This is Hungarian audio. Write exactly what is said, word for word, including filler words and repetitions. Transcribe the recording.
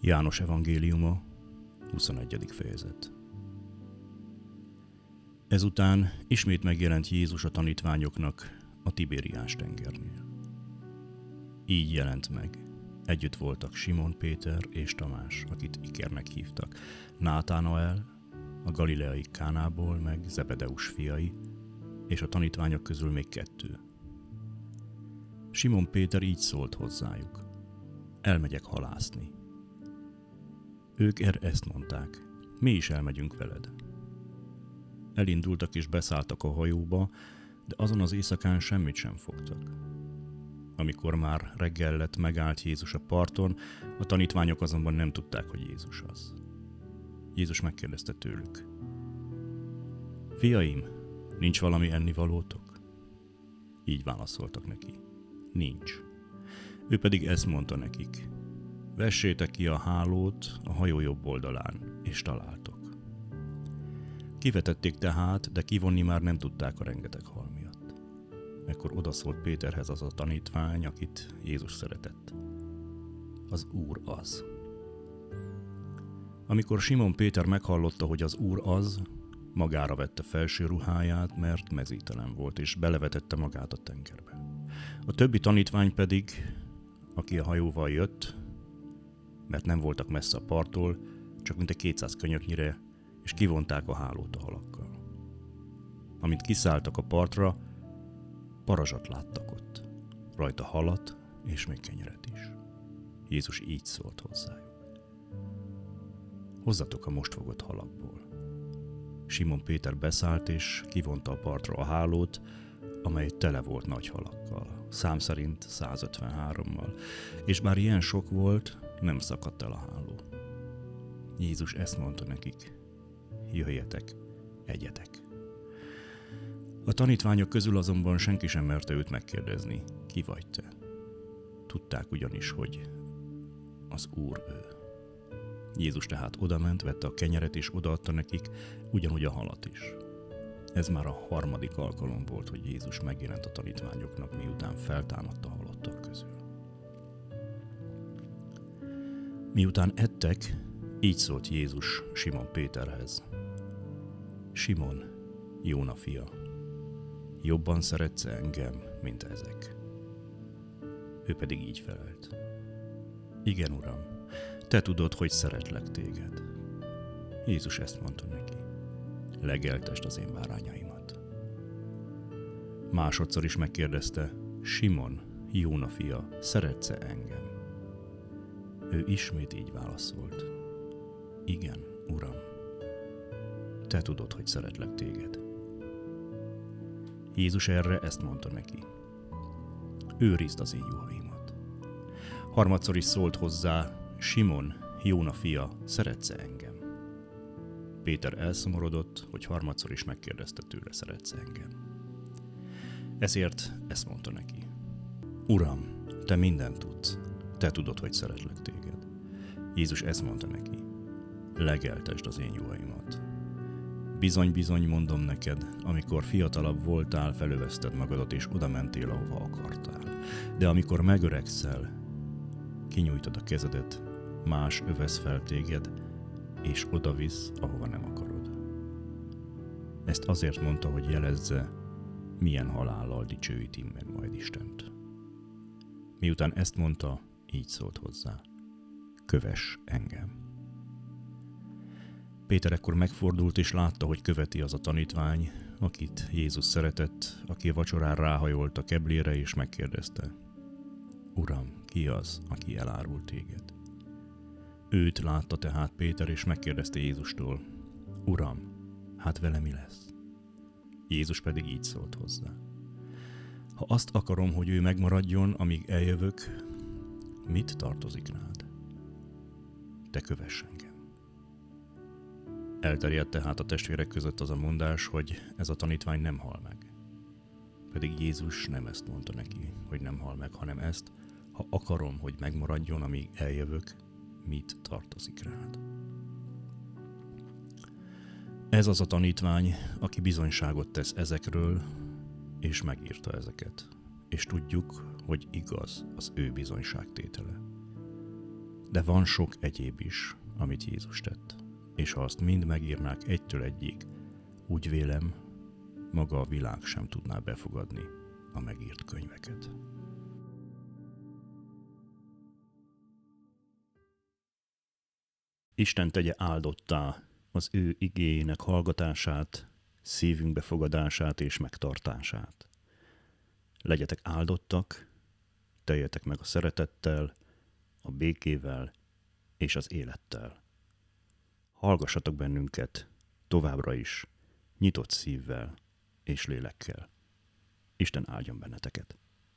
János evangéliuma, huszonegyedik fejezet. Ezután ismét megjelent Jézus a tanítványoknak a Tiberiás tengernél. Így jelent meg. Együtt voltak Simon Péter és Tamás, akit Ikernek hívtak, Nátánael, a galileai Kánából, meg Zebedeus fiai, és a tanítványok közül még kettő. Simon Péter így szólt hozzájuk: elmegyek halászni. Ők erre ezt mondták: mi is elmegyünk veled. Elindultak és beszálltak a hajóba, de azon az éjszakán semmit sem fogtak. Amikor már reggel lett, megállt Jézus a parton, a tanítványok azonban nem tudták, hogy Jézus az. Jézus megkérdezte tőlük: fiaim, nincs valami ennivalótok? Így válaszoltak neki: nincs. Ő pedig ezt mondta nekik: vessétek ki a hálót a hajó jobb oldalán, és találtok. Kivetették tehát, de kivonni már nem tudták a rengeteg hal miatt. Ekkor odaszólt Péterhez az a tanítvány, akit Jézus szeretett: az Úr az. Amikor Simon Péter meghallotta, hogy az Úr az, magára vette felső ruháját, mert mezítelen volt, és belevetette magát a tengerbe. A többi tanítvány pedig, aki a hajóval jött, mert nem voltak messze a parttól, csak mintegy kétszáz könyöknyire, és kivonták a hálót a halakkal. Amint kiszálltak a partra, parazsat láttak ott, rajta halat és még kenyeret is. Jézus így szólt hozzájuk: hozzatok a most fogott halakból. Simon Péter beszállt és kivonta a partra a hálót, amely tele volt nagy halakkal, szám szerint száz ötvenhárommal, és bár ilyen sok volt, nem szakadt el a háló. Jézus ezt mondta nekik: jöjjetek, egyetek. A tanítványok közül azonban senki sem merte őt megkérdezni: ki vagy te? Tudták ugyanis, hogy az Úr ő. Jézus tehát odament, vette a kenyeret és odaadta nekik, ugyanúgy a halat is. Ez már a harmadik alkalom volt, hogy Jézus megjelent a tanítványoknak, miután feltámadta a halottak közül. Miután ettek, így szólt Jézus Simon Péterhez: Simon, Jóna fia, jobban szeretsz engem, mint ezek? Ő pedig így felelt: igen, Uram, te tudod, hogy szeretlek téged. Jézus ezt mondta neki: legeltesd az én bárányaimat. Másodszor is megkérdezte: Simon, Jóna fia, szeretsz-e engem? Ő ismét így válaszolt: igen, Uram, te tudod, hogy szeretlek téged. Jézus erre ezt mondta neki: őrizd az én juhaimat. Harmadszor is szólt hozzá: Simon, Jóna fia, szeretsz-e engem? Péter elszomorodott, hogy harmadszor is megkérdezte tőle: szeretsz-e engem? Ezért ezt mondta neki: Uram, te mindent tudsz, te tudod, hogy szeretlek téged. Jézus ezt mondta neki: legeltesd az én juhaimat. Bizony-bizony mondom neked, amikor fiatalabb voltál, felöveszted magadat, és oda mentél, ahova akartál. De amikor megöregszel, kinyújtod a kezedet, más övesz fel téged, és odavisz, ahova nem akarod. Ezt azért mondta, hogy jelezze, milyen halállal dicsőíti meg majd Istent. Miután ezt mondta, így szólt hozzá: kövess engem. Péter ekkor megfordult, és látta, hogy követi az a tanítvány, akit Jézus szeretett, aki a vacsorán ráhajolt a keblére, és megkérdezte: Uram, ki az, aki elárult téged? Őt látta tehát Péter, és megkérdezte Jézustól: Uram, hát vele mi lesz? Jézus pedig így szólt hozzá: ha azt akarom, hogy ő megmaradjon, amíg eljövök, mit tartozik rád? Te kövess engem. Elterjedt tehát a testvérek között az a mondás, hogy ez a tanítvány nem hal meg. Pedig Jézus nem ezt mondta neki, hogy nem hal meg, hanem ezt, ha akarom, hogy megmaradjon, amíg eljövök, mit tartozik rád? Ez az a tanítvány, aki bizonyságot tesz ezekről, és megírta ezeket, és tudjuk, hogy igaz az ő bizonyságtétele. De van sok egyéb is, amit Jézus tett, és ha azt mind megírnák egytől egyig, úgy vélem, maga a világ sem tudná befogadni a megírt könyveket. Isten tegye áldottá az ő igéjének hallgatását, szívünk befogadását és megtartását. Legyetek áldottak, teljetek meg a szeretettel, a békével és az élettel. Hallgassatok bennünket továbbra is, nyitott szívvel és lélekkel. Isten áldjon benneteket!